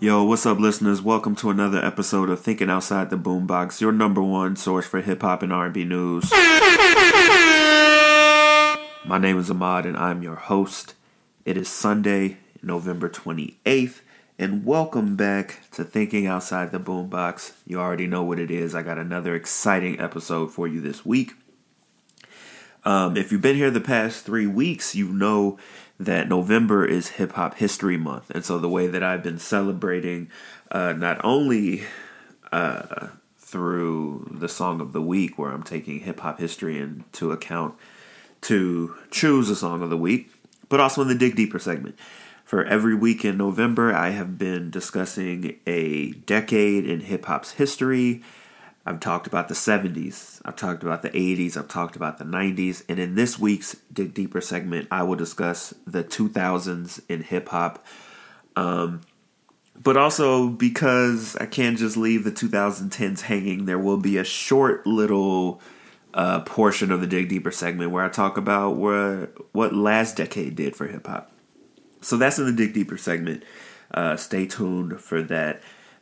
Yo, what's up, listeners? Welcome to another episode of Thinking Outside the Boombox, your number one source for hip-hop and R&B news. My name is Ahmad, and I'm your host. It is Sunday, November 28th, and welcome back to Thinking Outside the Boombox. You already know what it is. I got another exciting episode for you this week. If you've been here the past 3 weeks, you know that November is Hip Hop History Month. And so the way that I've been celebrating not only through the Song of the Week, where I'm taking hip hop history into account to choose a Song of the Week, but also in the Dig Deeper segment. For every week in November, I have been discussing a decade in hip hop's history. I've talked about the 70s, I've talked about the 80s, I've talked about the 90s, and in this week's Dig Deeper segment, I will discuss the 2000s in hip-hop, but also because I can't just leave the 2010s hanging, there will be a short little portion of the Dig Deeper segment where I talk about what last decade did for hip-hop. So that's in the Dig Deeper segment. Stay tuned for that.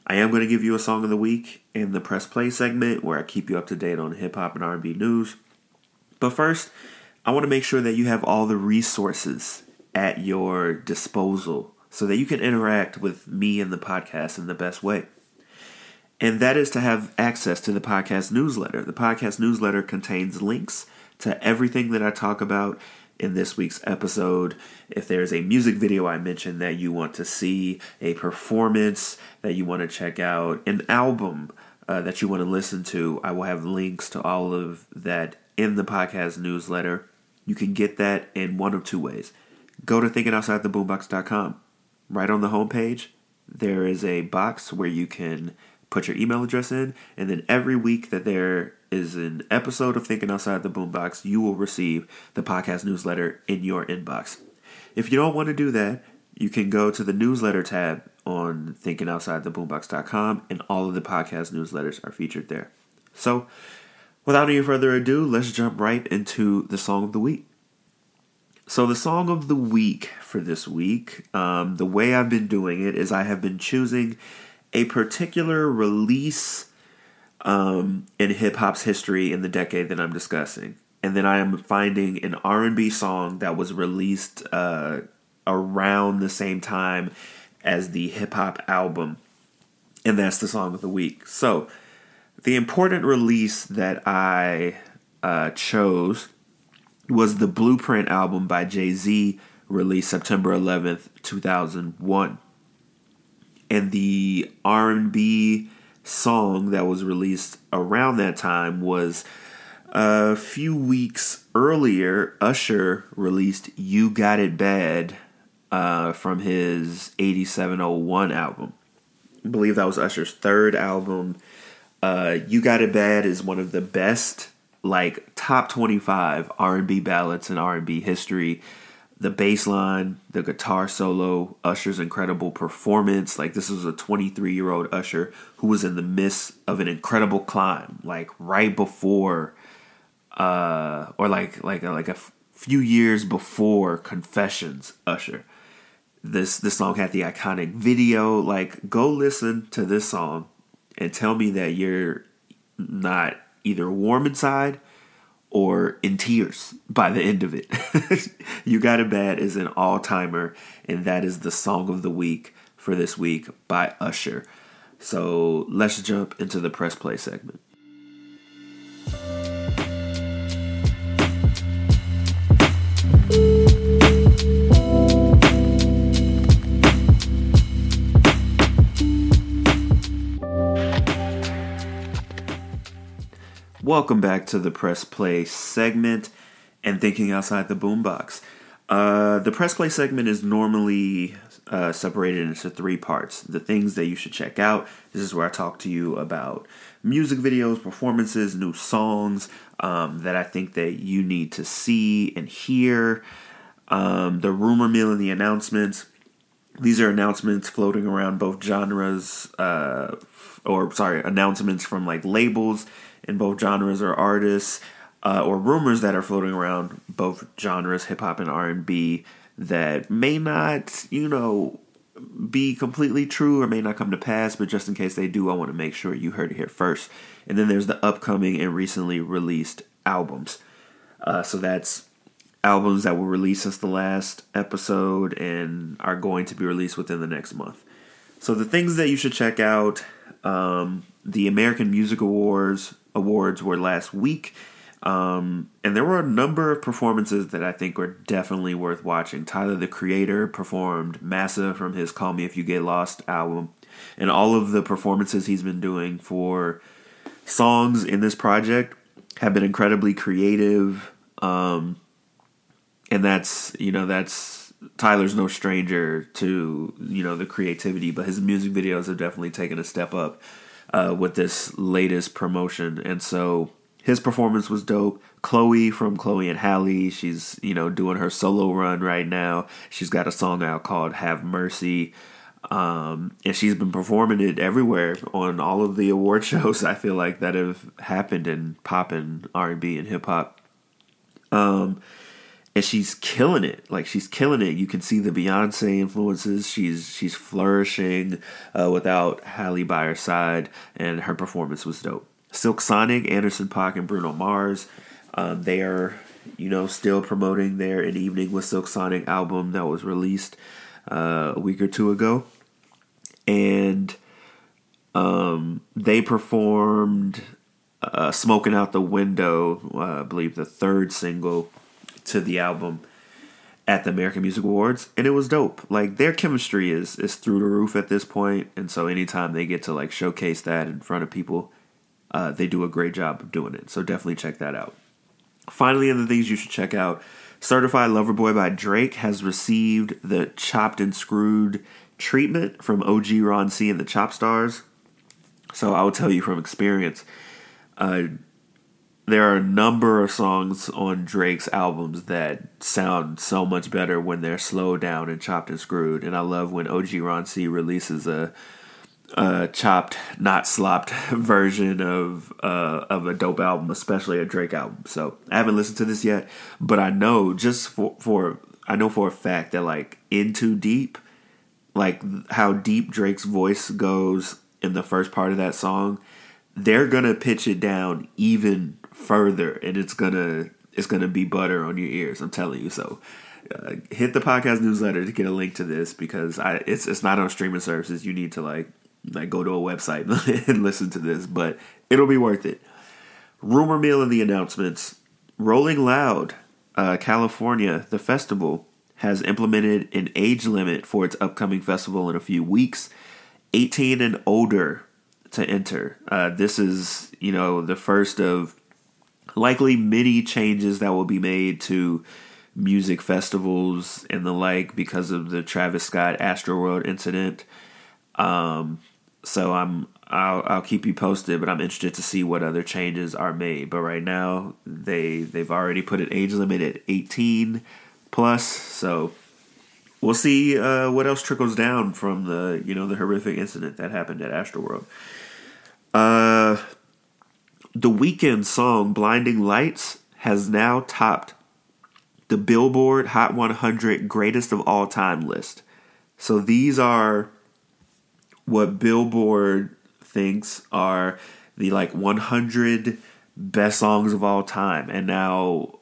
I am going to give you a Song of the Week in the Press Play segment where I keep you up to date on hip-hop and R&B news. But first, I want to make sure that you have all the resources at your disposal so that you can interact with me and the podcast in the best way. And that is to have access to the podcast newsletter. The podcast newsletter contains links to everything that I talk about in this week's episode. If there's a music video I mentioned that you want to see, a performance that you want to check out, an album that you want to listen to, I will have links to all of that in the podcast newsletter. You can get that in one of two ways. Go to thinkingoutsidetheboombox.com. Right on the homepage, there is a box where you can put your email address in, and then every week that there is an episode of Thinking Outside the Boombox, you will receive the podcast newsletter in your inbox. If you don't want to do that, you can go to the newsletter tab on thinkingoutsidetheboombox.com, and all of the podcast newsletters are featured there. So, without any further ado, let's jump right into the Song of the Week. So the Song of the Week for this week, the way I've been doing it is I have been choosing a particular release in hip-hop's history in the decade that I'm discussing. And then I am finding an R&B song that was released around the same time as the hip-hop album. And that's the Song of the Week. So the important release that I chose was the Blueprint album by Jay-Z, released September 11th, 2001. And the R&B song that was released around that time was A few weeks earlier, Usher released You Got It Bad from his 8701 album. I believe that was Usher's third album. You Got It Bad is one of the best, like, top 25 R&B ballads in R&B history. The bass line, the guitar solo, Usher's incredible performance. Like, this was a 23-year-old Usher who was in the midst of an incredible climb. Like, right before, or a few years before Confessions, Usher. This song had the iconic video. Like, go listen to this song and tell me that you're not either warm inside or in tears by the end of it. You Got It Bad is an all-timer, and that is the song of the week for this week by Usher. So let's jump into the press play segment. Welcome back to the Press Play segment and Thinking Outside the Boombox. The Press Play segment is normally separated into three parts. The things that you should check out. This is where I talk to you about music videos, performances, new songs that I think that you need to see and hear. The rumor mill and the announcements. These are announcements floating around both genres, announcements from like labels in both genres or artists, or rumors that are floating around both genres, hip-hop and R&B, that may not, be completely true or may not come to pass, but just in case they do, I want to make sure you heard it here first. And then there's the upcoming and recently released albums. So that's albums that were released since the last episode and are going to be released within the next month. So the things that you should check out, the American Music Awards were last week, and there were a number of performances that I think were definitely worth watching. Tyler the Creator performed Massa from his Call Me If You Get Lost album, and all of the performances he's been doing for songs in this project have been incredibly creative, and that's Tyler's no stranger to, the creativity, but his music videos have definitely taken a step up with this latest promotion. And so his performance was dope. Chloe from Chloe and Halle, she's, doing her solo run right now. She's got a song out called Have Mercy. And she's been performing it everywhere on all of the award shows, I feel like, that have happened in pop and R&B and hip hop. And she's killing it. Like, she's killing it. You can see the Beyonce influences. She's flourishing without Halle by her side. And her performance was dope. Silk Sonic, Anderson .Paak, and Bruno Mars. They are, still promoting their An Evening with Silk Sonic album that was released a week or two ago. And they performed Smoking Out the Window, I believe the third single to the album, at the American Music Awards, and it was dope. Like, their chemistry is through the roof at this point, and so anytime they get to like showcase that in front of people, they do a great job of doing it. So definitely check that out. Finally, other things you should check out: Certified Lover Boy by Drake has received the Chopped and Screwed treatment from OG Ron C and the Chop Stars. So I will tell you from experience, there are a number of songs on Drake's albums that sound so much better when they're slowed down and chopped and screwed. And I love when OG Ron C releases a chopped, not slopped version of a dope album, especially a Drake album. So I haven't listened to this yet, but I know for a fact that like In Too Deep, like how deep Drake's voice goes in the first part of that song, they're going to pitch it down even further, and it's gonna be butter on your ears. I'm telling you. So hit the podcast newsletter to get a link to this, because it's not on streaming services. You need to like go to a website and listen to this, but it'll be worth it. Rumor mill and the announcements. Rolling Loud, California, the festival, has implemented an age limit for its upcoming festival in a few weeks. 18 and older to enter. This is the first of likely many changes that will be made to music festivals and the like because of the Travis Scott Astroworld incident. So I'll keep you posted, but I'm interested to see what other changes are made. But right now, they've already put an age limit at 18 plus. So we'll see what else trickles down from the, you know, the horrific incident that happened at Astroworld. The Weeknd song "Blinding Lights" has now topped the Billboard Hot 100 Greatest of All Time list. So these are what Billboard thinks are the, like, 100 best songs of all time. And now,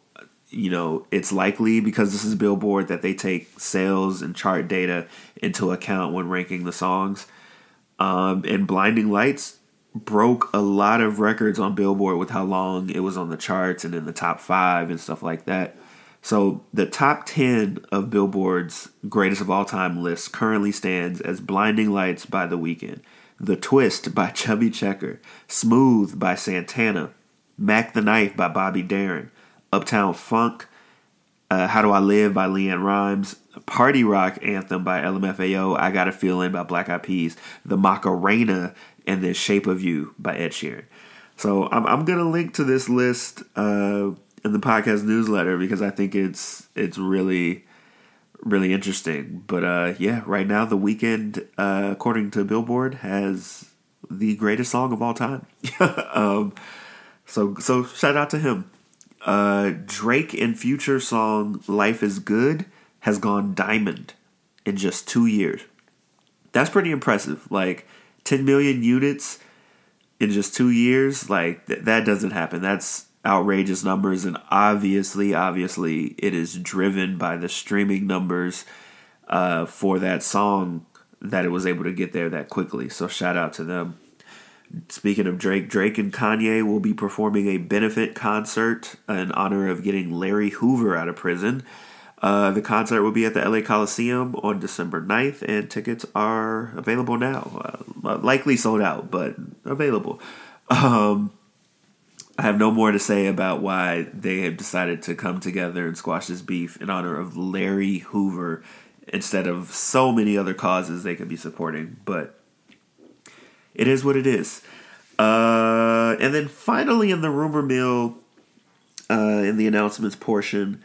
you know, it's likely, because this is Billboard, that they take sales and chart data into account when ranking the songs. And Blinding Lights broke a lot of records on Billboard with how long it was on the charts and in the top 5 and stuff like that. So the top 10 of Billboard's greatest of all time list currently stands as "Blinding Lights" by The Weeknd, "The Twist" by Chubby Checker, "Smooth" by Santana, "Mac the Knife" by Bobby Darin, "Uptown Funk," "How Do I Live" by Leanne Rhymes, "Party Rock Anthem" by LMFAO, "I Got a Feeling" by Black Eyed Peas, "The Macarena," and then "Shape of You" by Ed Sheeran. So I'm going to link to this list in the podcast newsletter, because I think it's really, really interesting. But yeah, right now The Weeknd, according to Billboard, has the greatest song of all time. So shout out to him. Drake and Future song "Life Is Good" has gone diamond in just 2 years. That's pretty impressive. Like, 10 million units in just 2 years. Like, that doesn't happen. That's outrageous numbers, and obviously it is driven by the streaming numbers for that song, that it was able to get there that quickly. So shout out to them. Speaking of Drake and Kanye will be performing a benefit concert in honor of getting Larry Hoover out of prison. The concert will be at the LA Coliseum on December 9th, and tickets are available now. Likely sold out, but available. I have no more to say about why they have decided to come together and squash this beef in honor of Larry Hoover instead of so many other causes they could be supporting, but it is what it is. And then finally, in the rumor mill, in the announcements portion,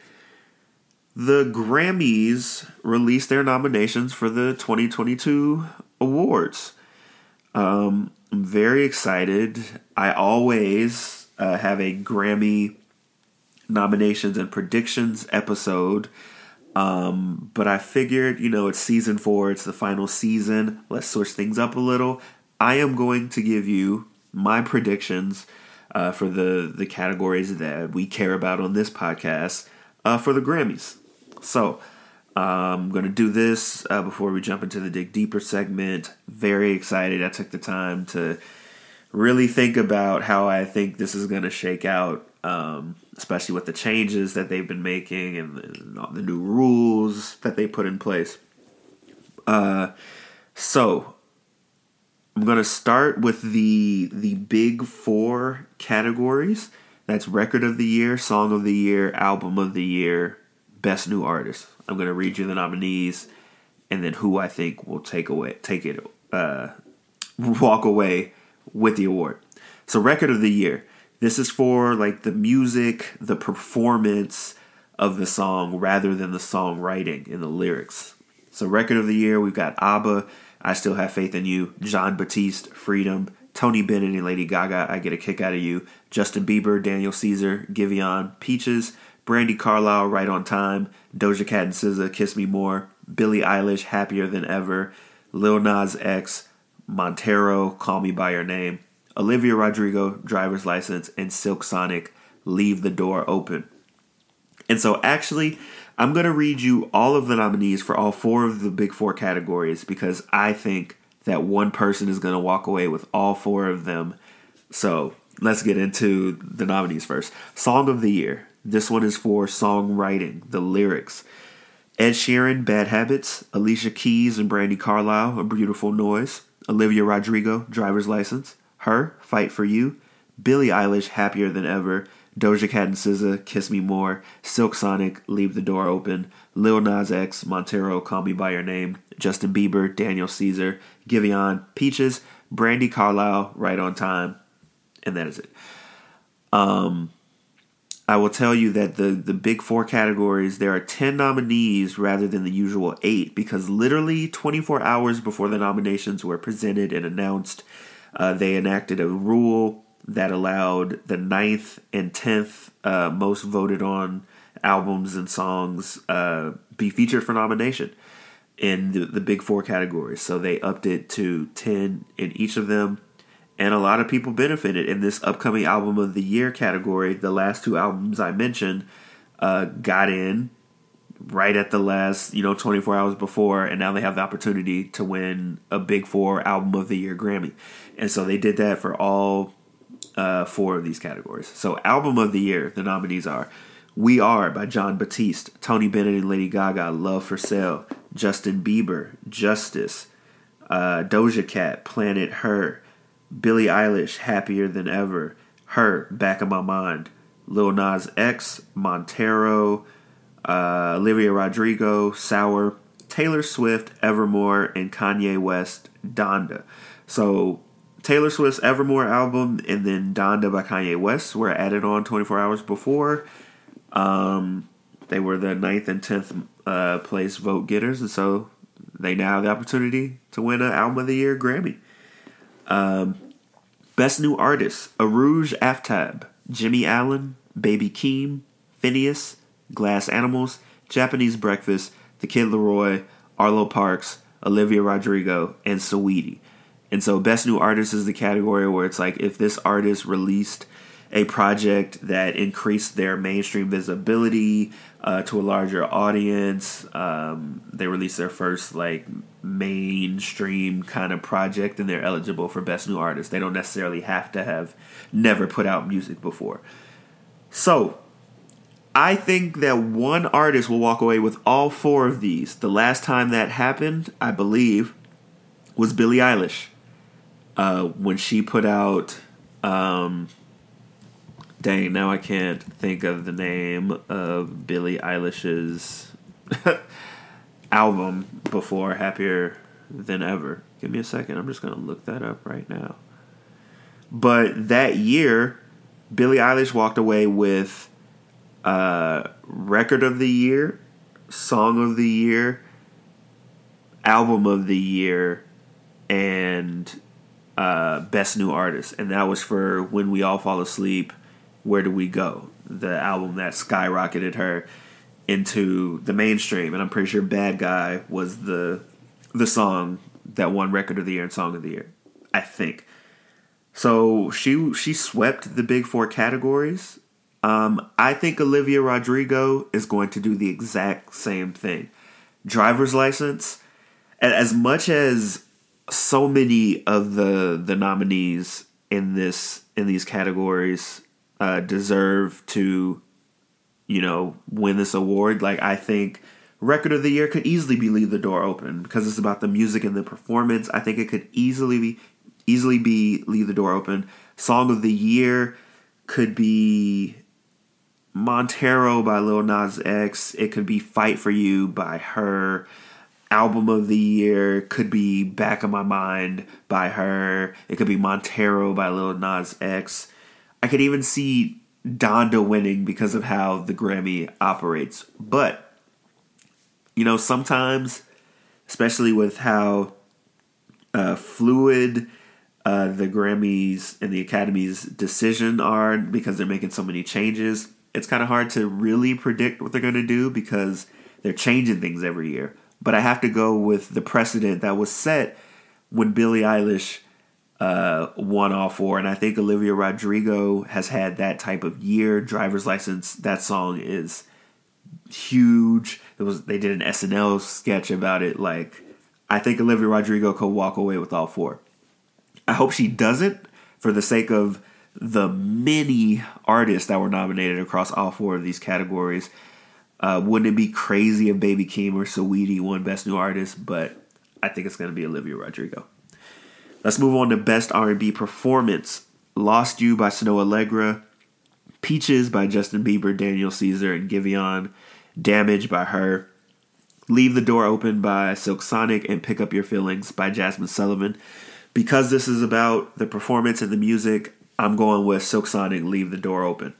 the Grammys released their nominations for the 2022 awards. I'm very excited. I always have a Grammy nominations and predictions episode. But I figured, you know, it's season 4. It's the final season. Let's switch things up a little. I am going to give you my predictions for the categories that we care about on this podcast for the Grammys. So I'm going to do this before we jump into the Dig Deeper segment. Very excited. I took the time to really think about how I think this is going to shake out, especially with the changes that they've been making and all the new rules that they put in place. So I'm going to start with the big 4 categories. That's Record of the Year, Song of the Year, Album of the Year, Best New Artist. I'm going to read you the nominees and then who I think will walk away with the award. So, Record of the Year. This is for, like, the music, the performance of the song, rather than the songwriting and the lyrics. So, Record of the Year, we've got ABBA, "I Still Have Faith in You," Jean-Baptiste, "Freedom," Tony Bennett and Lady Gaga, "I Get a Kick Out of You," Justin Bieber, Daniel Caesar, Giveon, "Peaches," Brandi Carlile, "Right on Time," Doja Cat and SZA, "Kiss Me More," Billie Eilish, "Happier Than Ever," Lil Nas X, Montero, "Call Me By Your Name," Olivia Rodrigo, "Driver's License," and Silk Sonic, "Leave the Door Open." And so, actually, I'm going to read you all of the nominees for all 4 of the big 4 categories, because I think that one person is going to walk away with all 4 of them. So let's get into the nominees first. Song of the Year. This one is for songwriting, the lyrics. Ed Sheeran, "Bad Habits," Alicia Keys and Brandi Carlile, "A Beautiful Noise," Olivia Rodrigo, "Driver's License," Her, "Fight for You," Billie Eilish, "Happier Than Ever," Doja Cat and SZA, Kiss Me More, Silk Sonic, Leave the Door Open, Lil Nas X, Montero, Call Me By Your Name, Justin Bieber, Daniel Caesar, Giveon, Peaches, Brandi Carlile, Right on Time, and that is it. I will tell you that the big four categories, there are 10 nominees rather than the usual 8, because literally 24 hours before the nominations were presented and announced, they enacted a rule that allowed the 9th and 10th most voted on albums and songs be featured for nomination in the big four categories. So they upped it to 10 in each of them. And a lot of people benefited in this upcoming album of the year category. The last two albums I mentioned got in right at the last, 24 hours before. And now they have the opportunity to win a Big Four Album of the Year Grammy. And so they did that for all four of these categories. So Album of the Year, the nominees are We Are by Jon Batiste, Tony Bennett and Lady Gaga, Love for Sale, Justin Bieber, Justice, Doja Cat, Planet Her, Billie Eilish, Happier Than Ever, Her, Back of My Mind, Lil Nas X, Montero, Olivia Rodrigo, Sour, Taylor Swift, Evermore, and Kanye West, Donda. So Taylor Swift's Evermore album and then Donda by Kanye West were added on 24 hours before. They were the 9th and 10th place vote getters, and so they now have the opportunity to win an Album of the Year Grammy. Best New Artist, Aruj Aftab, Jimmy Allen, Baby Keem, Phineas, Glass Animals, Japanese Breakfast, The Kid Leroy, Arlo Parks, Olivia Rodrigo, and Saweetie. And so Best New Artist is the category where it's like if this artist released a project that increased their mainstream visibility to a larger audience. They released their first mainstream kind of project, and they're eligible for Best New Artist. They don't necessarily have to have never put out music before. So I think that one artist will walk away with all four of these. The last time that happened, I believe, was Billie Eilish when she put out... Dang, now I can't think of the name of Billie Eilish's album before Happier Than Ever. Give me a second. I'm just going to look that up right now. But that year, Billie Eilish walked away with Record of the Year, Song of the Year, Album of the Year, and Best New Artist. And that was for When We All Fall Asleep, Where Do We Go? The album that skyrocketed her into the mainstream. And I'm pretty sure Bad Guy was the song that won Record of the Year and Song of the Year, I think. So she swept the big four categories. I think Olivia Rodrigo is going to do the exact same thing. Driver's License, as much as so many of the nominees in these categories deserve to, win this award. I think Record of the Year could easily be Leave the Door Open because it's about the music and the performance. I think it could easily be Leave the Door Open. Song of the Year could be Montero by Lil Nas X. It could be Fight for You by Her. Album of the Year could be Back of My Mind by Her. It could be Montero by Lil Nas X. I could even see Donda winning because of how the Grammy operates. But, sometimes, especially with how fluid the Grammys and the Academy's decision are because they're making so many changes, it's kind of hard to really predict what they're going to do because they're changing things every year. But I have to go with the precedent that was set when Billie Eilish won all four, and I think Olivia Rodrigo has had that type of year. Driver's License, that song is huge. They did an SNL sketch about it. I think Olivia Rodrigo could walk away with all four. I hope she doesn't, for the sake of the many artists that were nominated across all four of these categories. Wouldn't it be crazy if Baby Keem or Saweetie won Best New Artist? But I think it's going to be Olivia Rodrigo. Let's move on to Best R&B Performance. Lost You by Snow Allegra, Peaches by Justin Bieber, Daniel Caesar, and Giveon, Damage by Her, Leave the Door Open by Silk Sonic, and Pick Up Your Feelings by Jasmine Sullivan. Because this is about the performance and the music, I'm going with Silk Sonic, Leave the Door Open.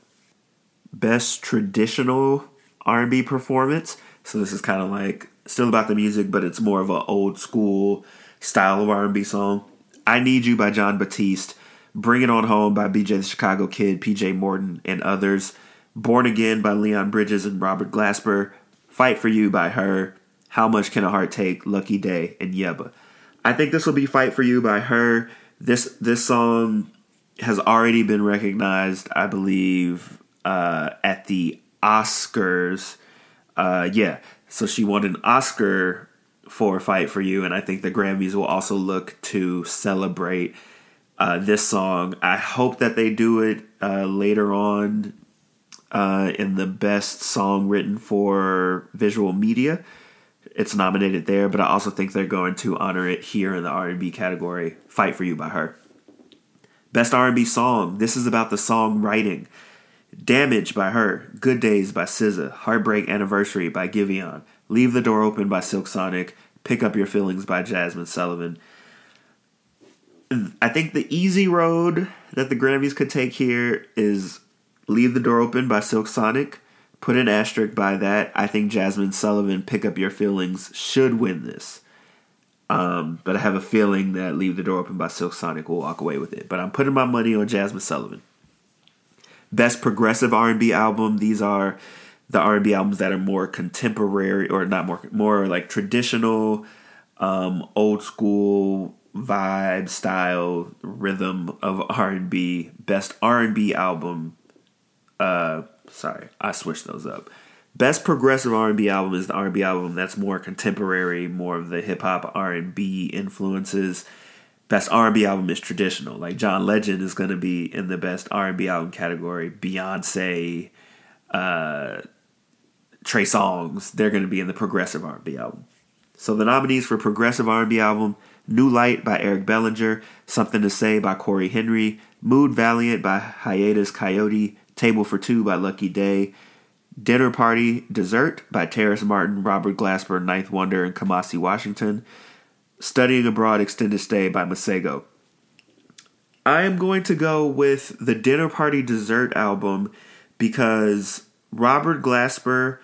Best traditional R&B performance. So this is kind of like still about the music, but it's more of an old school style of R&B song. I Need You by Jon Batiste, Bring It On Home by BJ the Chicago Kid, PJ Morton, and others, Born Again by Leon Bridges and Robert Glasper, Fight For You by Her, How Much Can a Heart Take, Lucky Day, and Yeba. I think this will be Fight For You by Her. This song has already been recognized, I believe, at the Oscars. So she won an Oscar for Fight For You, and I think the Grammys will also look to celebrate this song. I hope that they do it later on in the Best Song Written for Visual Media. It's nominated there, but I also think they're going to honor it here in the R&B category, Fight For You by Her. Best R&B Song. This is about the songwriting. Damage by Her, Good Days by SZA, Heartbreak Anniversary by Giveon, Leave the Door Open by Silk Sonic, Pick Up Your Feelings by Jasmine Sullivan. I think the easy road that the Grammys could take here is Leave the Door Open by Silk Sonic. Put an asterisk by that. I think Jasmine Sullivan, Pick Up Your Feelings, should win this. But I have a feeling that Leave the Door Open by Silk Sonic will walk away with it. But I'm putting my money on Jasmine Sullivan. Best Progressive R&B Album. These are the R&B albums that are more contemporary, or not more like traditional, old school vibe, style, rhythm of R&B. Best R&B Album. Sorry, I switched those up. Best Progressive R&B Album is the R&B album that's more contemporary, more of the hip-hop R&B influences. Best R&B Album is traditional. Like, John Legend is going to be in the Best R&B Album category. Beyonce, Trey Songz, they're going to be in the Progressive R&B Album. So the nominees for Progressive R&B Album: New Light by Eric Bellinger, Something to Say by Corey Henry, Mood Valiant by Hiatus Coyote, Table for Two by Lucky Day, Dinner Party Dessert by Terrace Martin, Robert Glasper, Ninth Wonder, and Kamasi Washington, Studying Abroad Extended Stay by Masego. I am going to go with the Dinner Party Dessert album because Robert Glasper,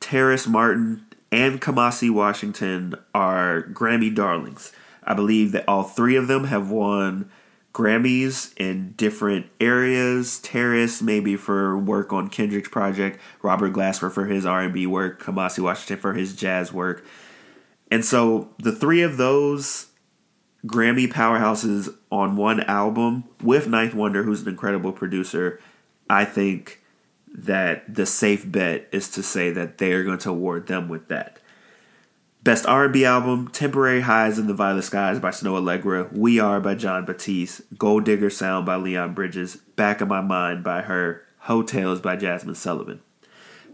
Terrace Martin, and Kamasi Washington are Grammy darlings. I believe that all three of them have won Grammys in different areas. Terrace maybe for work on Kendrick's project, Robert Glasper for his R&B work, Kamasi Washington for his jazz work. And so the three of those Grammy powerhouses on one album with Ninth Wonder, who's an incredible producer, I think that the safe bet is to say that they are going to award them with that. Best R&B Album: Temporary Highs in the Violet Skies by Snow Allegra, We Are by Jon Batiste, Gold Digger Sound by Leon Bridges, Back of My Mind by Her, Hotels by Jasmine Sullivan.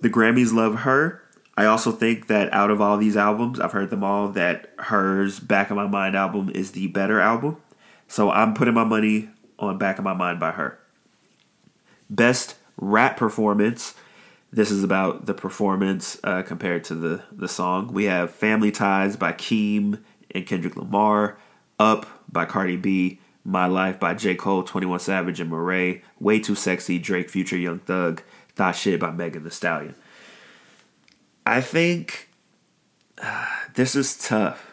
The Grammys love Her. I also think that out of all these albums, I've heard them all, that Her's Back of My Mind album is the better album. So I'm putting my money on Back of My Mind by Her. Best Rap Performance. This is about the performance compared to the song. We have Family Ties by Keem and Kendrick Lamar, Up by Cardi B, My Life by J. Cole, 21 Savage, and Murray, Way Too Sexy, Drake, Future, Young Thug, That Shit by Megan Thee Stallion. I think this is tough.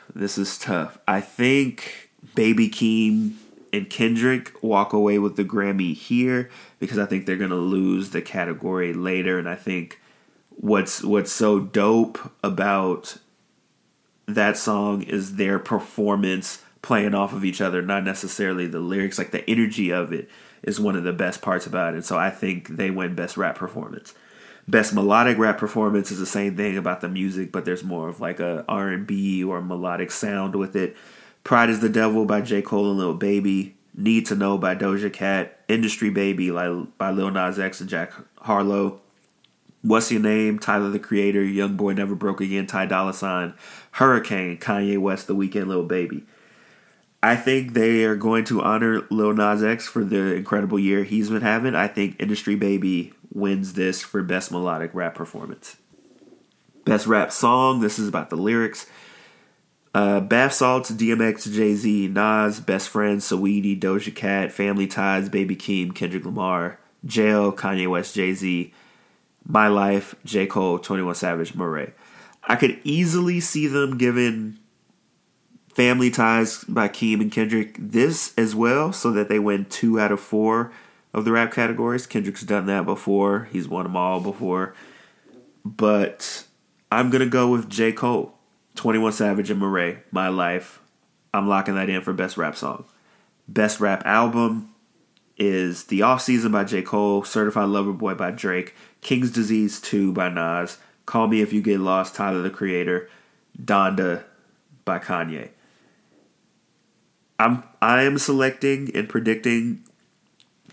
I think Baby Keem and Kendrick walk away with the Grammy here because I think they're going to lose the category later. And I think what's so dope about that song is their performance playing off of each other, not necessarily the lyrics. Like, the energy of it is one of the best parts about it. So I think they win Best Rap Performance. Best Melodic Rap Performance is the same thing about the music, but there's more of like a R&B or melodic sound with it. Pride is the Devil by J. Cole and Lil Baby, Need to Know by Doja Cat, Industry Baby by Lil Nas X and Jack Harlow, What's Your Name, Tyler the Creator, Youngboy Never Broke Again, Ty Dolla $ign, Hurricane, Kanye West, The Weeknd, Lil Baby. I think they are going to honor Lil Nas X for the incredible year he's been having. I think Industry Baby wins this for Best Melodic Rap Performance. Best Rap Song, this is about the lyrics. Bath Salts, DMX, Jay-Z, Nas, Best Friends, Saweetie, Doja Cat, Family Ties, Baby Keem, Kendrick Lamar, Jail, Kanye West, Jay-Z, My Life, J. Cole, 21 Savage, Murray. I could easily see them giving Family Ties by Keem and Kendrick this as well, so that they win 2 out of 4 of the rap categories. Kendrick's done that before. He's won them all before. But I'm going to go with J. Cole, 21 Savage and Murray, My Life. I'm locking that in for Best Rap Song. Best Rap Album is The Offseason by J. Cole, Certified Lover Boy by Drake, King's Disease 2 by Nas, Call Me If You Get Lost, Tyler the Creator, Donda by Kanye. I am selecting and predicting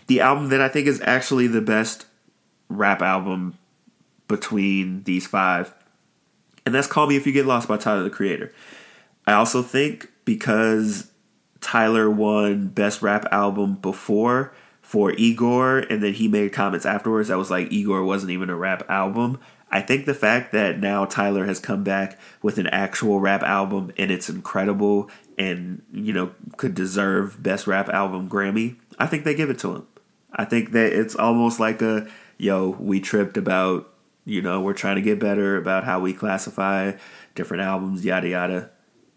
the album that I think is actually the best rap album between these 5. And that's Call Me If You Get Lost by Tyler the Creator. I also think because Tyler won Best Rap Album before for Igor, and then he made comments afterwards that was like Igor wasn't even a rap album. I think the fact that now Tyler has come back with an actual rap album and it's incredible and, you know, could deserve Best Rap Album Grammy, I think they give it to him. I think that it's almost like a, yo, we tripped about, you know, we're trying to get better about how we classify different albums, yada, yada.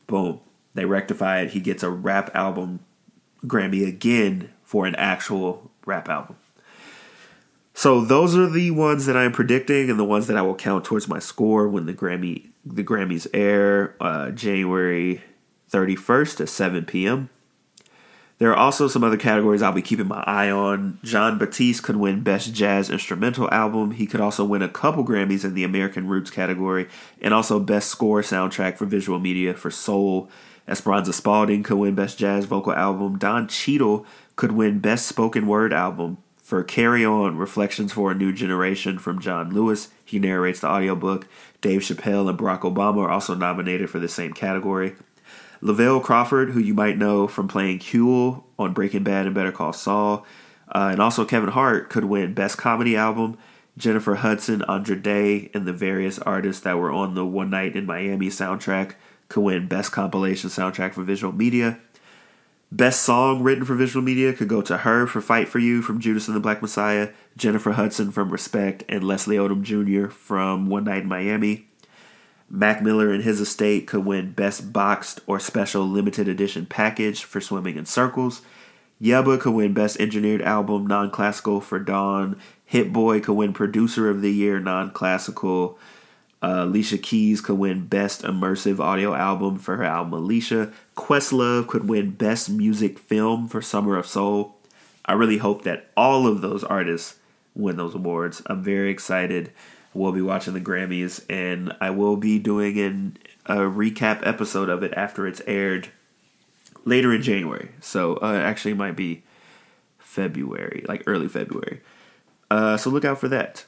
Boom. They rectify it. He gets a rap album Grammy again for an actual rap album. So those are the ones that I'm predicting and the ones that I will count towards my score when the Grammys air January 31st at 7 p.m. There are also some other categories I'll be keeping my eye on. Jon Batiste could win Best Jazz Instrumental Album. He could also win a couple Grammys in the American Roots category and also Best Score Soundtrack for Visual Media for Soul. Esperanza Spalding could win Best Jazz Vocal Album. Don Cheadle could win Best Spoken Word Album for Carry On, Reflections for a New Generation from John Lewis. He narrates the audiobook. Dave Chappelle and Barack Obama are also nominated for the same category. Lavelle Crawford, who you might know from playing Huel on Breaking Bad and Better Call Saul, and also Kevin Hart could win Best Comedy Album. Jennifer Hudson, Andra Day, and the various artists that were on the One Night in Miami soundtrack could win Best Compilation Soundtrack for Visual Media. Best Song Written for Visual Media could go to Her for Fight For You from Judas and the Black Messiah, Jennifer Hudson from Respect, and Leslie Odom Jr. from One Night in Miami. Mac Miller and His Estate could win Best Boxed or Special Limited Edition Package for Swimming in Circles. Yebba could win Best Engineered Album Non-Classical for Dawn. Hit Boy could win Producer of the Year Non-Classical. Alicia Keys could win Best Immersive Audio Album for her album Alicia. Questlove could win Best Music Film for Summer of Soul. I really hope that all of those artists win those awards. I'm very excited. We'll be watching the Grammys, and I will be doing a recap episode of it after it's aired later in January. So it actually might be February, like early February. So look out for that.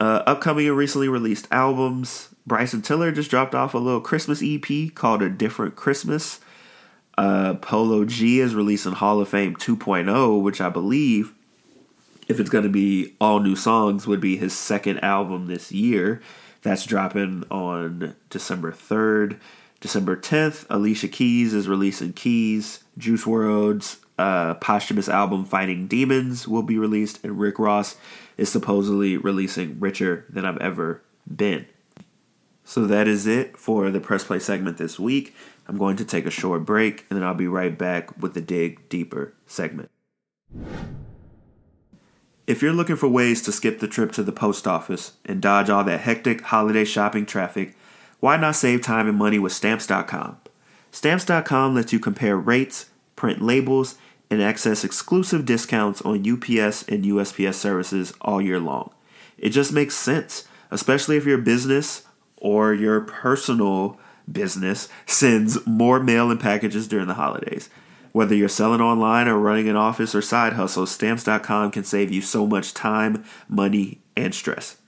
Upcoming and recently released albums. Bryson Tiller just dropped off a little Christmas EP called A Different Christmas. Polo G is releasing Hall of Fame 2.0, which I believe, if it's going to be all new songs, would be his second album this year. That's dropping on December 3rd. December 10th, Alicia Keys is releasing Keys. Juice WRLD's posthumous album Fighting Demons will be released, and Rick Ross is supposedly releasing Richer Than I've Ever Been. So that is it for the Press Play segment this week. I'm going to take a short break, and then I'll be right back with the Dig Deeper segment. If you're looking for ways to skip the trip to the post office and dodge all that hectic holiday shopping traffic, why not save time and money with Stamps.com? Stamps.com lets you compare rates, print labels, and access exclusive discounts on UPS and USPS services all year long. It just makes sense, especially if your business or your personal business sends more mail and packages during the holidays. Whether you're selling online or running an office or side hustle, Stamps.com can save you so much time, money, and stress.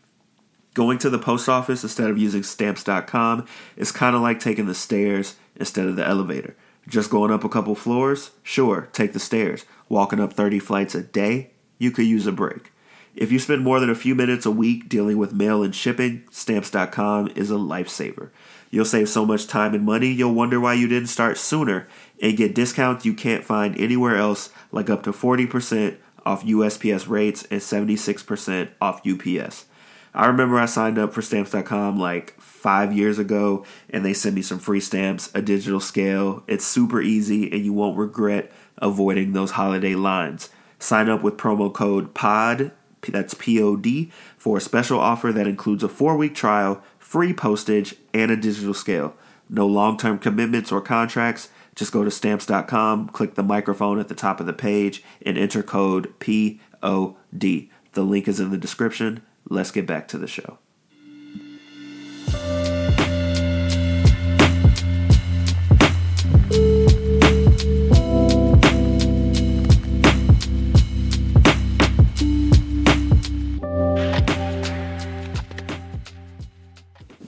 Going to the post office instead of using Stamps.com is kind of like taking the stairs instead of the elevator. Just going up a couple floors? Sure, take the stairs. Walking up 30 flights a day? You could use a break. If you spend more than a few minutes a week dealing with mail and shipping, Stamps.com is a lifesaver. You'll save so much time and money, you'll wonder why you didn't start sooner and get discounts you can't find anywhere else, like up to 40% off USPS rates and 76% off UPS. I remember I signed up for Stamps.com like 5 years ago, and they sent me some free stamps, a digital scale. It's super easy, and you won't regret avoiding those holiday lines. Sign up with promo code POD. That's POD for a special offer that includes a 4-week trial, free postage, and a digital scale. No long-term commitments or contracts. Just go to stamps.com, click the microphone at the top of the page, and enter code POD. The link is in the description. Let's get back to the show.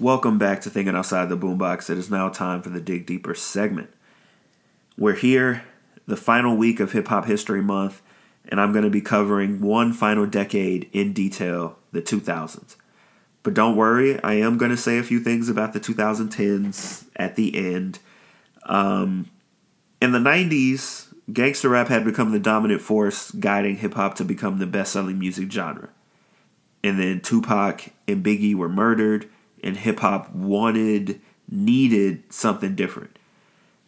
Welcome back to Thinking Outside the Boombox. It is now time for the Dig Deeper segment. We're here, the final week of Hip Hop History Month, and I'm going to be covering one final decade in detail, the 2000s. But don't worry, I am going to say a few things about the 2010s at the end. In the 90s, gangster rap had become the dominant force guiding hip-hop to become the best-selling music genre. And then Tupac and Biggie were murdered, and hip-hop needed something different.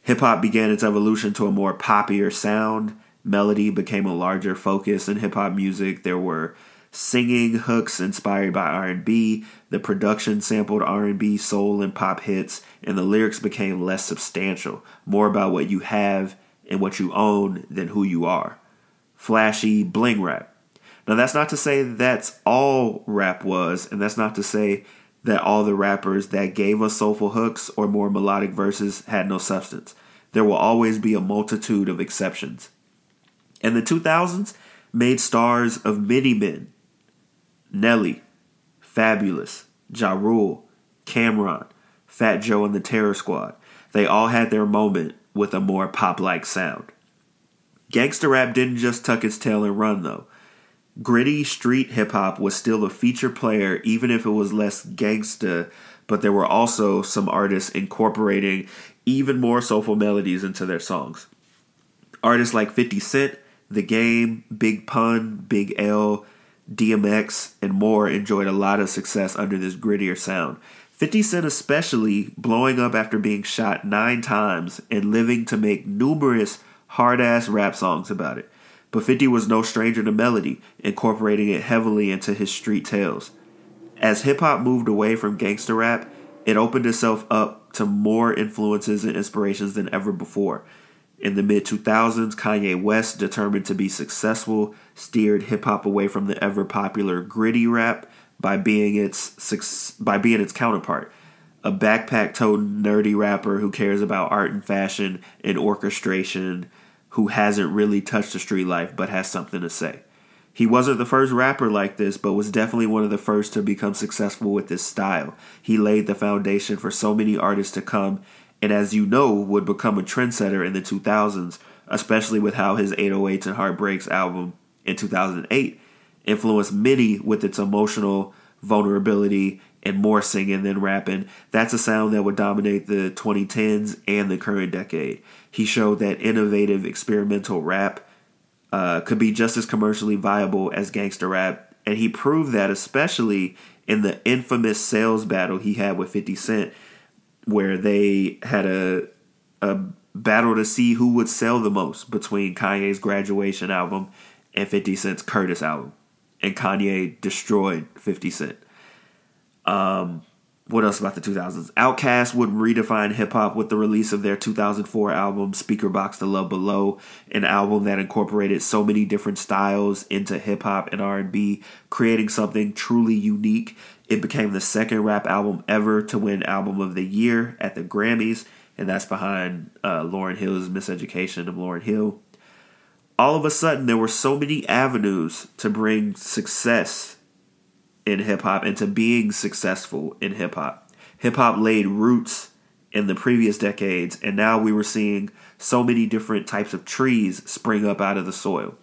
Hip-hop began its evolution to a more poppier sound. Melody became a larger focus in hip-hop music. There were singing hooks inspired by R&B. The production sampled R&B, soul, and pop hits, and the lyrics became less substantial, more about what you have and what you own than who you are. Flashy bling rap. Now, that's not to say that's all rap was, and that's not to say that all the rappers that gave us soulful hooks or more melodic verses had no substance. There will always be a multitude of exceptions. And the 2000s made stars of many men. Nelly, Fabulous, Ja Rule, Cam'ron, Fat Joe and the Terror Squad. They all had their moment with a more pop-like sound. Gangsta rap didn't just tuck its tail and run, though. Gritty street hip-hop was still a feature player, even if it was less gangsta, but there were also some artists incorporating even more soulful melodies into their songs. Artists like 50 Cent, The Game, Big Pun, Big L, DMX, and more enjoyed a lot of success under this grittier sound. 50 Cent especially, blowing up after being shot 9 times and living to make numerous hard-ass rap songs about it. But 50 was no stranger to melody, incorporating it heavily into his street tales. As hip-hop moved away from gangsta rap, it opened itself up to more influences and inspirations than ever before. In the mid-2000s, Kanye West, determined to be successful, steered hip-hop away from the ever-popular gritty rap by being its counterpart, a backpack-toting nerdy rapper who cares about art and fashion and orchestration, who hasn't really touched the street life but has something to say. He wasn't the first rapper like this, but was definitely one of the first to become successful with this style. He laid the foundation for so many artists to come, and as you know, would become a trendsetter in the 2000s, especially with how his 808s and Heartbreaks album in 2008 influenced many with its emotional vulnerability and more singing than rapping. That's a sound that would dominate the 2010s and the current decade. He showed that innovative experimental rap could be just as commercially viable as gangster rap, and he proved that especially in the infamous sales battle he had with 50 Cent, where they had a battle to see who would sell the most between Kanye's Graduation album and 50 Cent's Curtis album. And Kanye destroyed 50 Cent. What else about the 2000s? Outkast would redefine hip-hop with the release of their 2004 album, Speaker Box to Love Below, an album that incorporated so many different styles into hip-hop and R&B, creating something truly unique. It became the second rap album ever to win Album of the Year at the Grammys, and that's behind Lauryn Hill's Miseducation of Lauryn Hill. All of a sudden, there were so many avenues to bring success in hip-hop and to being successful in hip-hop. Hip-hop laid roots in the previous decades, and now we were seeing so many different types of trees spring up out of the soil.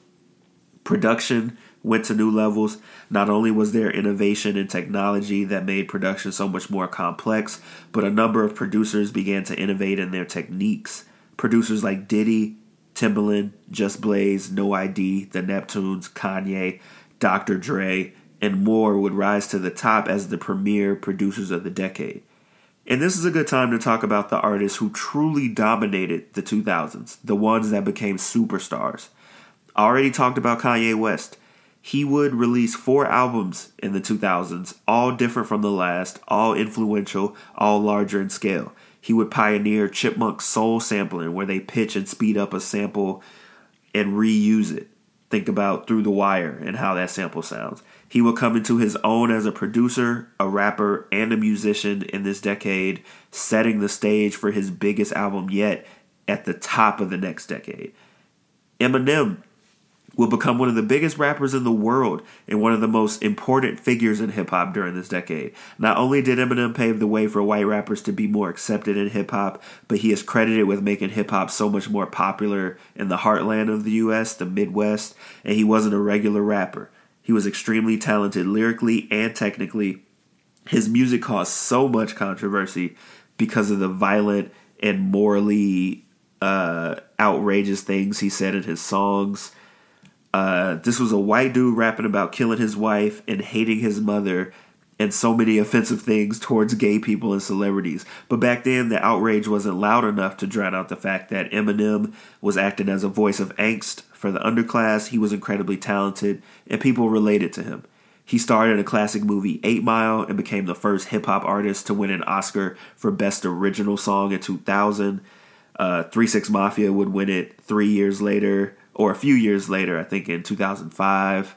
Production went to new levels. Not only was there innovation and technology that made production so much more complex, but a number of producers began to innovate in their techniques. Producers like Diddy, Timbaland, Just Blaze, No ID, The Neptunes, Kanye, Dr. Dre, and more would rise to the top as the premier producers of the decade. And this is a good time to talk about the artists who truly dominated the 2000s, the ones that became superstars. I already talked about Kanye West. He would release 4 albums in the 2000s, all different from the last, all influential, all larger in scale. He would pioneer chipmunk soul sampling, where they pitch and speed up a sample and reuse it. Think about Through the Wire and how that sample sounds. He would come into his own as a producer, a rapper, and a musician in this decade, setting the stage for his biggest album yet at the top of the next decade. Eminem will become one of the biggest rappers in the world and one of the most important figures in hip-hop during this decade. Not only did Eminem pave the way for white rappers to be more accepted in hip-hop, but he is credited with making hip-hop so much more popular in the heartland of the U.S., the Midwest, and he wasn't a regular rapper. He was extremely talented lyrically and technically. His music caused so much controversy because of the violent and morally outrageous things he said in his songs. This was a white dude rapping about killing his wife and hating his mother and so many offensive things towards gay people and celebrities. But back then, the outrage wasn't loud enough to drown out the fact that Eminem was acting as a voice of angst for the underclass. He was incredibly talented, and people related to him. He starred in a classic movie, 8 Mile, and became the first hip-hop artist to win an Oscar for Best Original Song in 2000. 3 6 Mafia would win it 3 years later. Or a few years later, I think in 2005.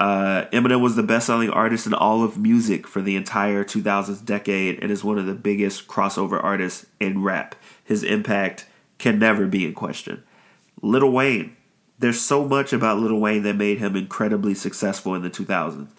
Eminem was the best-selling artist in all of music for the entire 2000s decade and is one of the biggest crossover artists in rap. His impact can never be in question. Lil Wayne. There's so much about Lil Wayne that made him incredibly successful in the 2000s.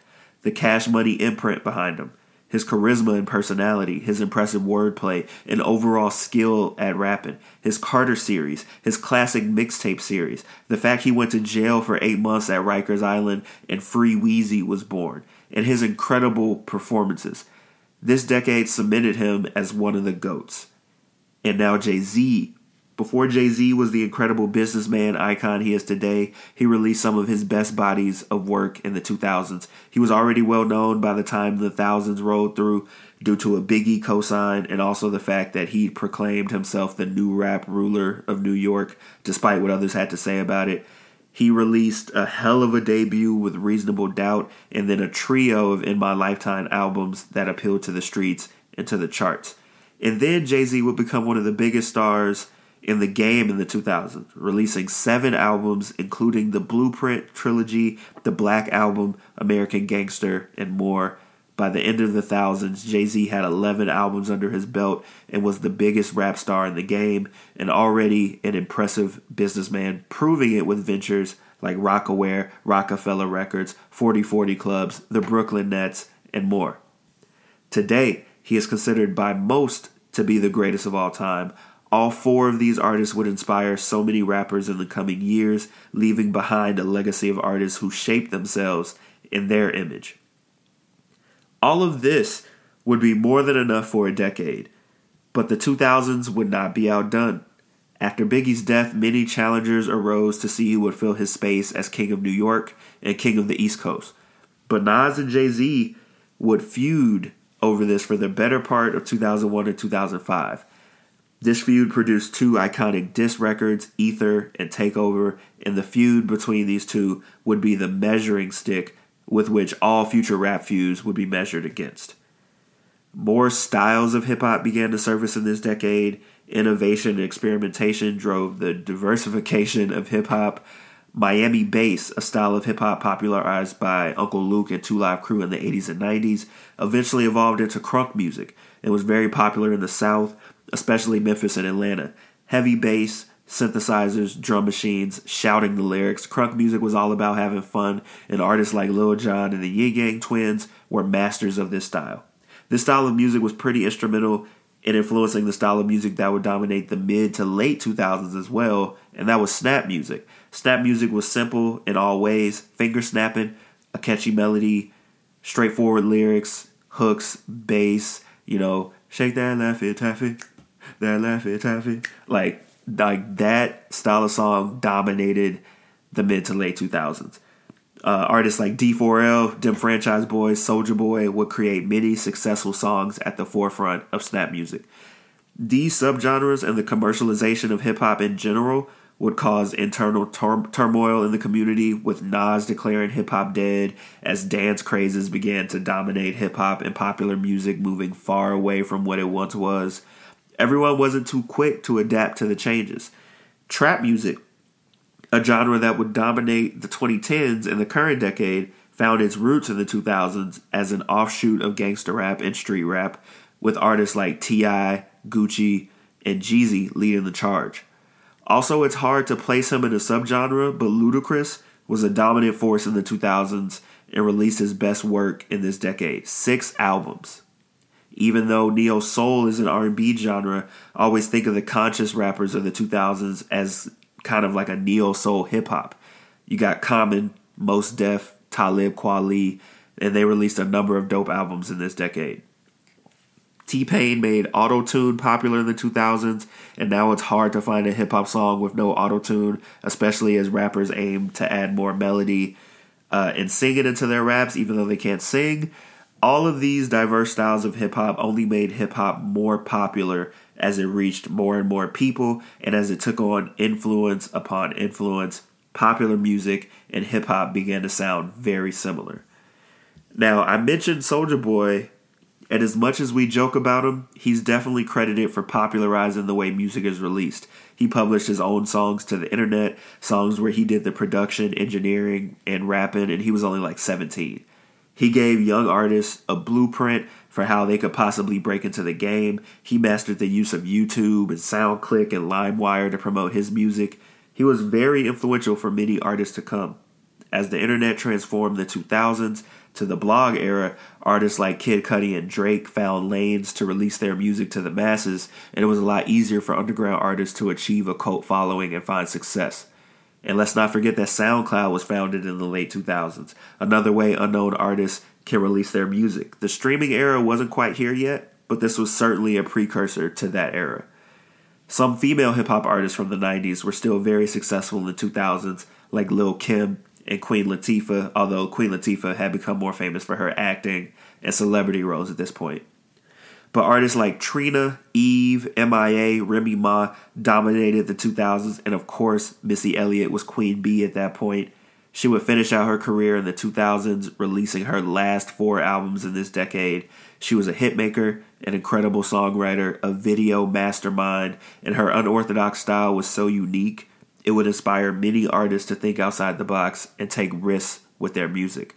The Cash Money imprint behind him, his charisma and personality, his impressive wordplay, and overall skill at rapping, his Carter series, his classic mixtape series, the fact he went to jail for 8 months at Rikers Island and Free Weezy was born, and his incredible performances. This decade cemented him as one of the GOATs. And now Jay-Z. Before Jay-Z was the incredible businessman icon he is today, he released some of his best bodies of work in the 2000s. He was already well known by the time the thousands rolled through due to a Biggie cosign and also the fact that he proclaimed himself the new rap ruler of New York, despite what others had to say about it. He released a hell of a debut with Reasonable Doubt and then a trio of In My Lifetime albums that appealed to the streets and to the charts. And then Jay-Z would become one of the biggest stars in the game in the 2000s, releasing 7 albums, including The Blueprint trilogy, The Black Album, American Gangster, and more. By the end of the thousands, Jay-Z had 11 albums under his belt and was the biggest rap star in the game, and already an impressive businessman, proving it with ventures like Rockaware, Rockefeller Records, 40/40 Clubs, the Brooklyn Nets, and more. Today, he is considered by most to be the greatest of all time. All 4 of these artists would inspire so many rappers in the coming years, leaving behind a legacy of artists who shaped themselves in their image. All of this would be more than enough for a decade, but the 2000s would not be outdone. After Biggie's death, many challengers arose to see who would fill his space as King of New York and King of the East Coast. But Nas and Jay-Z would feud over this for the better part of 2001 and 2005. This feud produced 2 iconic diss records, Ether and Takeover, and the feud between these two would be the measuring stick with which all future rap feuds would be measured against. More styles of hip-hop began to surface in this decade. Innovation and experimentation drove the diversification of hip-hop. Miami bass, a style of hip-hop popularized by Uncle Luke and 2 Live Crew in the 80s and 90s, eventually evolved into crunk music and was very popular in the South, especially Memphis and Atlanta. Heavy bass, synthesizers, drum machines, shouting the lyrics. Crunk music was all about having fun, and artists like Lil Jon and the Yin Yang Twins were masters of this style. This style of music was pretty instrumental and influencing the style of music that would dominate the mid to late 2000s as well, and that was snap music. Snap music was simple in all ways, finger snapping, a catchy melody, straightforward lyrics, hooks, bass, you know, shake that laffy taffy, that laffy taffy. Like that style of song dominated the mid to late 2000s. Artists like D4L, Dem Franchise Boys, Soulja Boy would create many successful songs at the forefront of snap music. These subgenres and the commercialization of hip-hop in general would cause internal turmoil in the community, with Nas declaring hip-hop dead as dance crazes began to dominate hip-hop and popular music, moving far away from what it once was. Everyone wasn't too quick to adapt to the changes. Trap music, a genre that would dominate the 2010s and the current decade, found its roots in the 2000s as an offshoot of gangster rap and street rap, with artists like T.I., Gucci, and Jeezy leading the charge. Also, it's hard to place him in a subgenre, but Ludacris was a dominant force in the 2000s and released his best work in this decade, 6 albums. Even though neo soul is an R&B genre, I always think of the conscious rappers of the 2000s as kind of like a neo soul hip hop. You got Common, Mos Def, Talib Kweli, and they released a number of dope albums in this decade. T-Pain made auto-tune popular in the 2000s, and now it's hard to find a hip-hop song with no auto-tune, especially as rappers aim to add more melody and sing it into their raps, even though they can't sing. All of these diverse styles of hip-hop only made hip-hop more popular as it reached more and more people, and as it took on influence upon influence, popular music and hip-hop began to sound very similar. Now, I mentioned Soulja Boy, and as much as we joke about him, he's definitely credited for popularizing the way music is released. He published his own songs to the internet, songs where he did the production, engineering, and rapping, and he was only like 17. He gave young artists a blueprint for how they could possibly break into the game. He mastered the use of YouTube and SoundClick and LimeWire to promote his music. He was very influential for many artists to come. As the internet transformed the 2000s to the blog era, artists like Kid Cudi and Drake found lanes to release their music to the masses, and it was a lot easier for underground artists to achieve a cult following and find success. And let's not forget that SoundCloud was founded in the late 2000s, another way unknown artists can release their music. The streaming era wasn't quite here yet, but this was certainly a precursor to that era. Some female hip-hop artists from the 90s were still very successful in the 2000s, like Lil' Kim and Queen Latifah, although Queen Latifah had become more famous for her acting and celebrity roles at this point. But artists like Trina, Eve, M.I.A., Remy Ma dominated the 2000s, and of course, Missy Elliott was Queen Bee at that point. She would finish out her career in the 2000s, releasing her last 4 albums in this decade. She was a hitmaker, an incredible songwriter, a video mastermind, and her unorthodox style was so unique, it would inspire many artists to think outside the box and take risks with their music.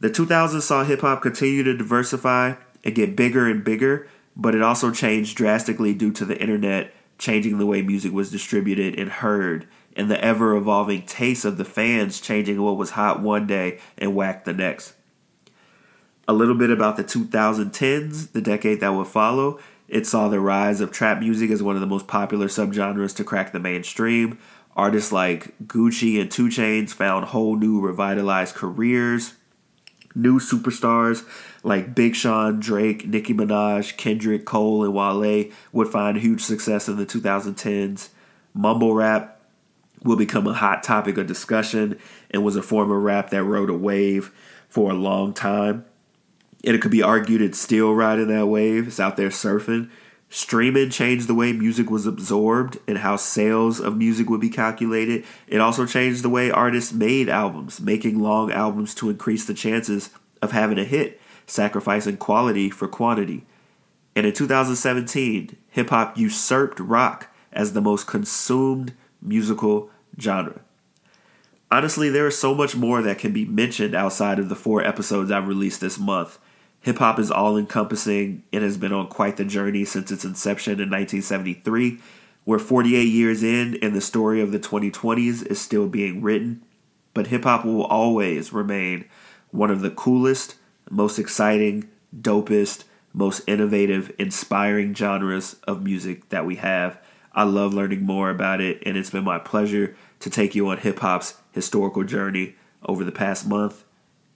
The 2000s saw hip-hop continue to diversify and get bigger and bigger, but it also changed drastically due to the internet, changing the way music was distributed and heard, and the ever-evolving taste of the fans changing what was hot one day and whack the next. A little bit about the 2010s, the decade that would follow. It saw the rise of trap music as one of the most popular subgenres to crack the mainstream. Artists like Gucci and 2 Chainz found whole new revitalized careers. New superstars like Big Sean, Drake, Nicki Minaj, Kendrick, Cole, and Wale would find huge success in the 2010s. Mumble rap would become a hot topic of discussion and was a form of rap that rode a wave for a long time. And it could be argued it's still riding that wave. It's out there surfing. Streaming changed the way music was absorbed and how sales of music would be calculated. It also changed the way artists made albums, making long albums to increase the chances of having a hit, sacrificing quality for quantity. And in 2017, hip-hop usurped rock as the most consumed musical genre. Honestly, there is so much more that can be mentioned outside of the 4 episodes I've released this month. Hip-hop is all-encompassing and has been on quite the journey since its inception in 1973. We're 48 years in, and the story of the 2020s is still being written. But hip-hop will always remain one of the coolest, most exciting, dopest, most innovative, inspiring genres of music that we have. I love learning more about it, and it's been my pleasure to take you on hip-hop's historical journey over the past month.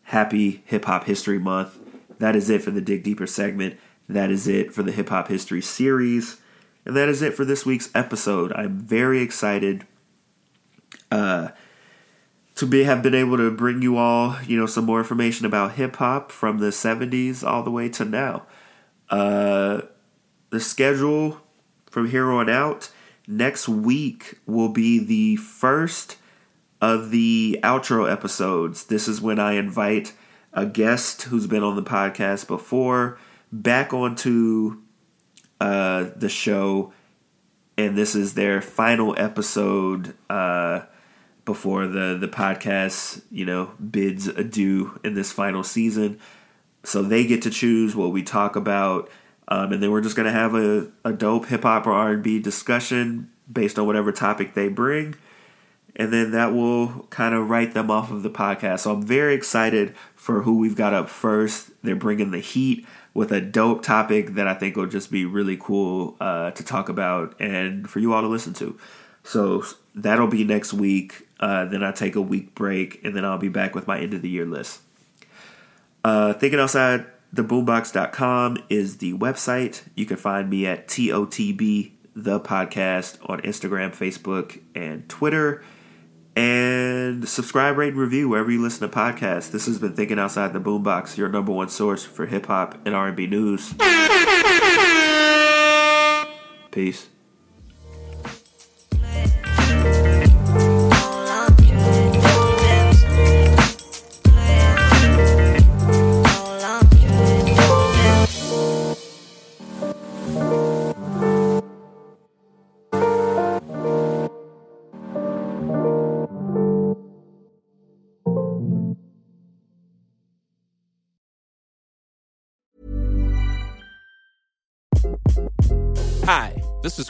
Happy Hip-Hop History Month. That is it for the Dig Deeper segment. That is it for the Hip-Hop History series. And that is it for this week's episode. I'm very excited to have been able to bring you all, some more information about hip-hop from the 70s all the way to now. The schedule from here on out, next week will be the first of the outro episodes. This is when I invite a guest who's been on the podcast before back onto the show, and this is their final episode before the podcast, bids adieu in this final season. So they get to choose what we talk about. And then we're just going to have a dope hip-hop or R&B discussion based on whatever topic they bring. And then that will kind of write them off of the podcast. So I'm very excited for who we've got up first. They're bringing the heat with a dope topic that I think will just be really cool to talk about and for you all to listen to. So that'll be next week. Then I take a week break, and then I'll be back with my end of the year list. Thinking Outside the Boombox.com is the website. You can find me at TOTB, the podcast, on Instagram, Facebook, and Twitter. And subscribe, rate, and review wherever you listen to podcasts. This has been Thinking Outside the Boombox, your number one source for hip hop and R&B news. Peace. Hi, this is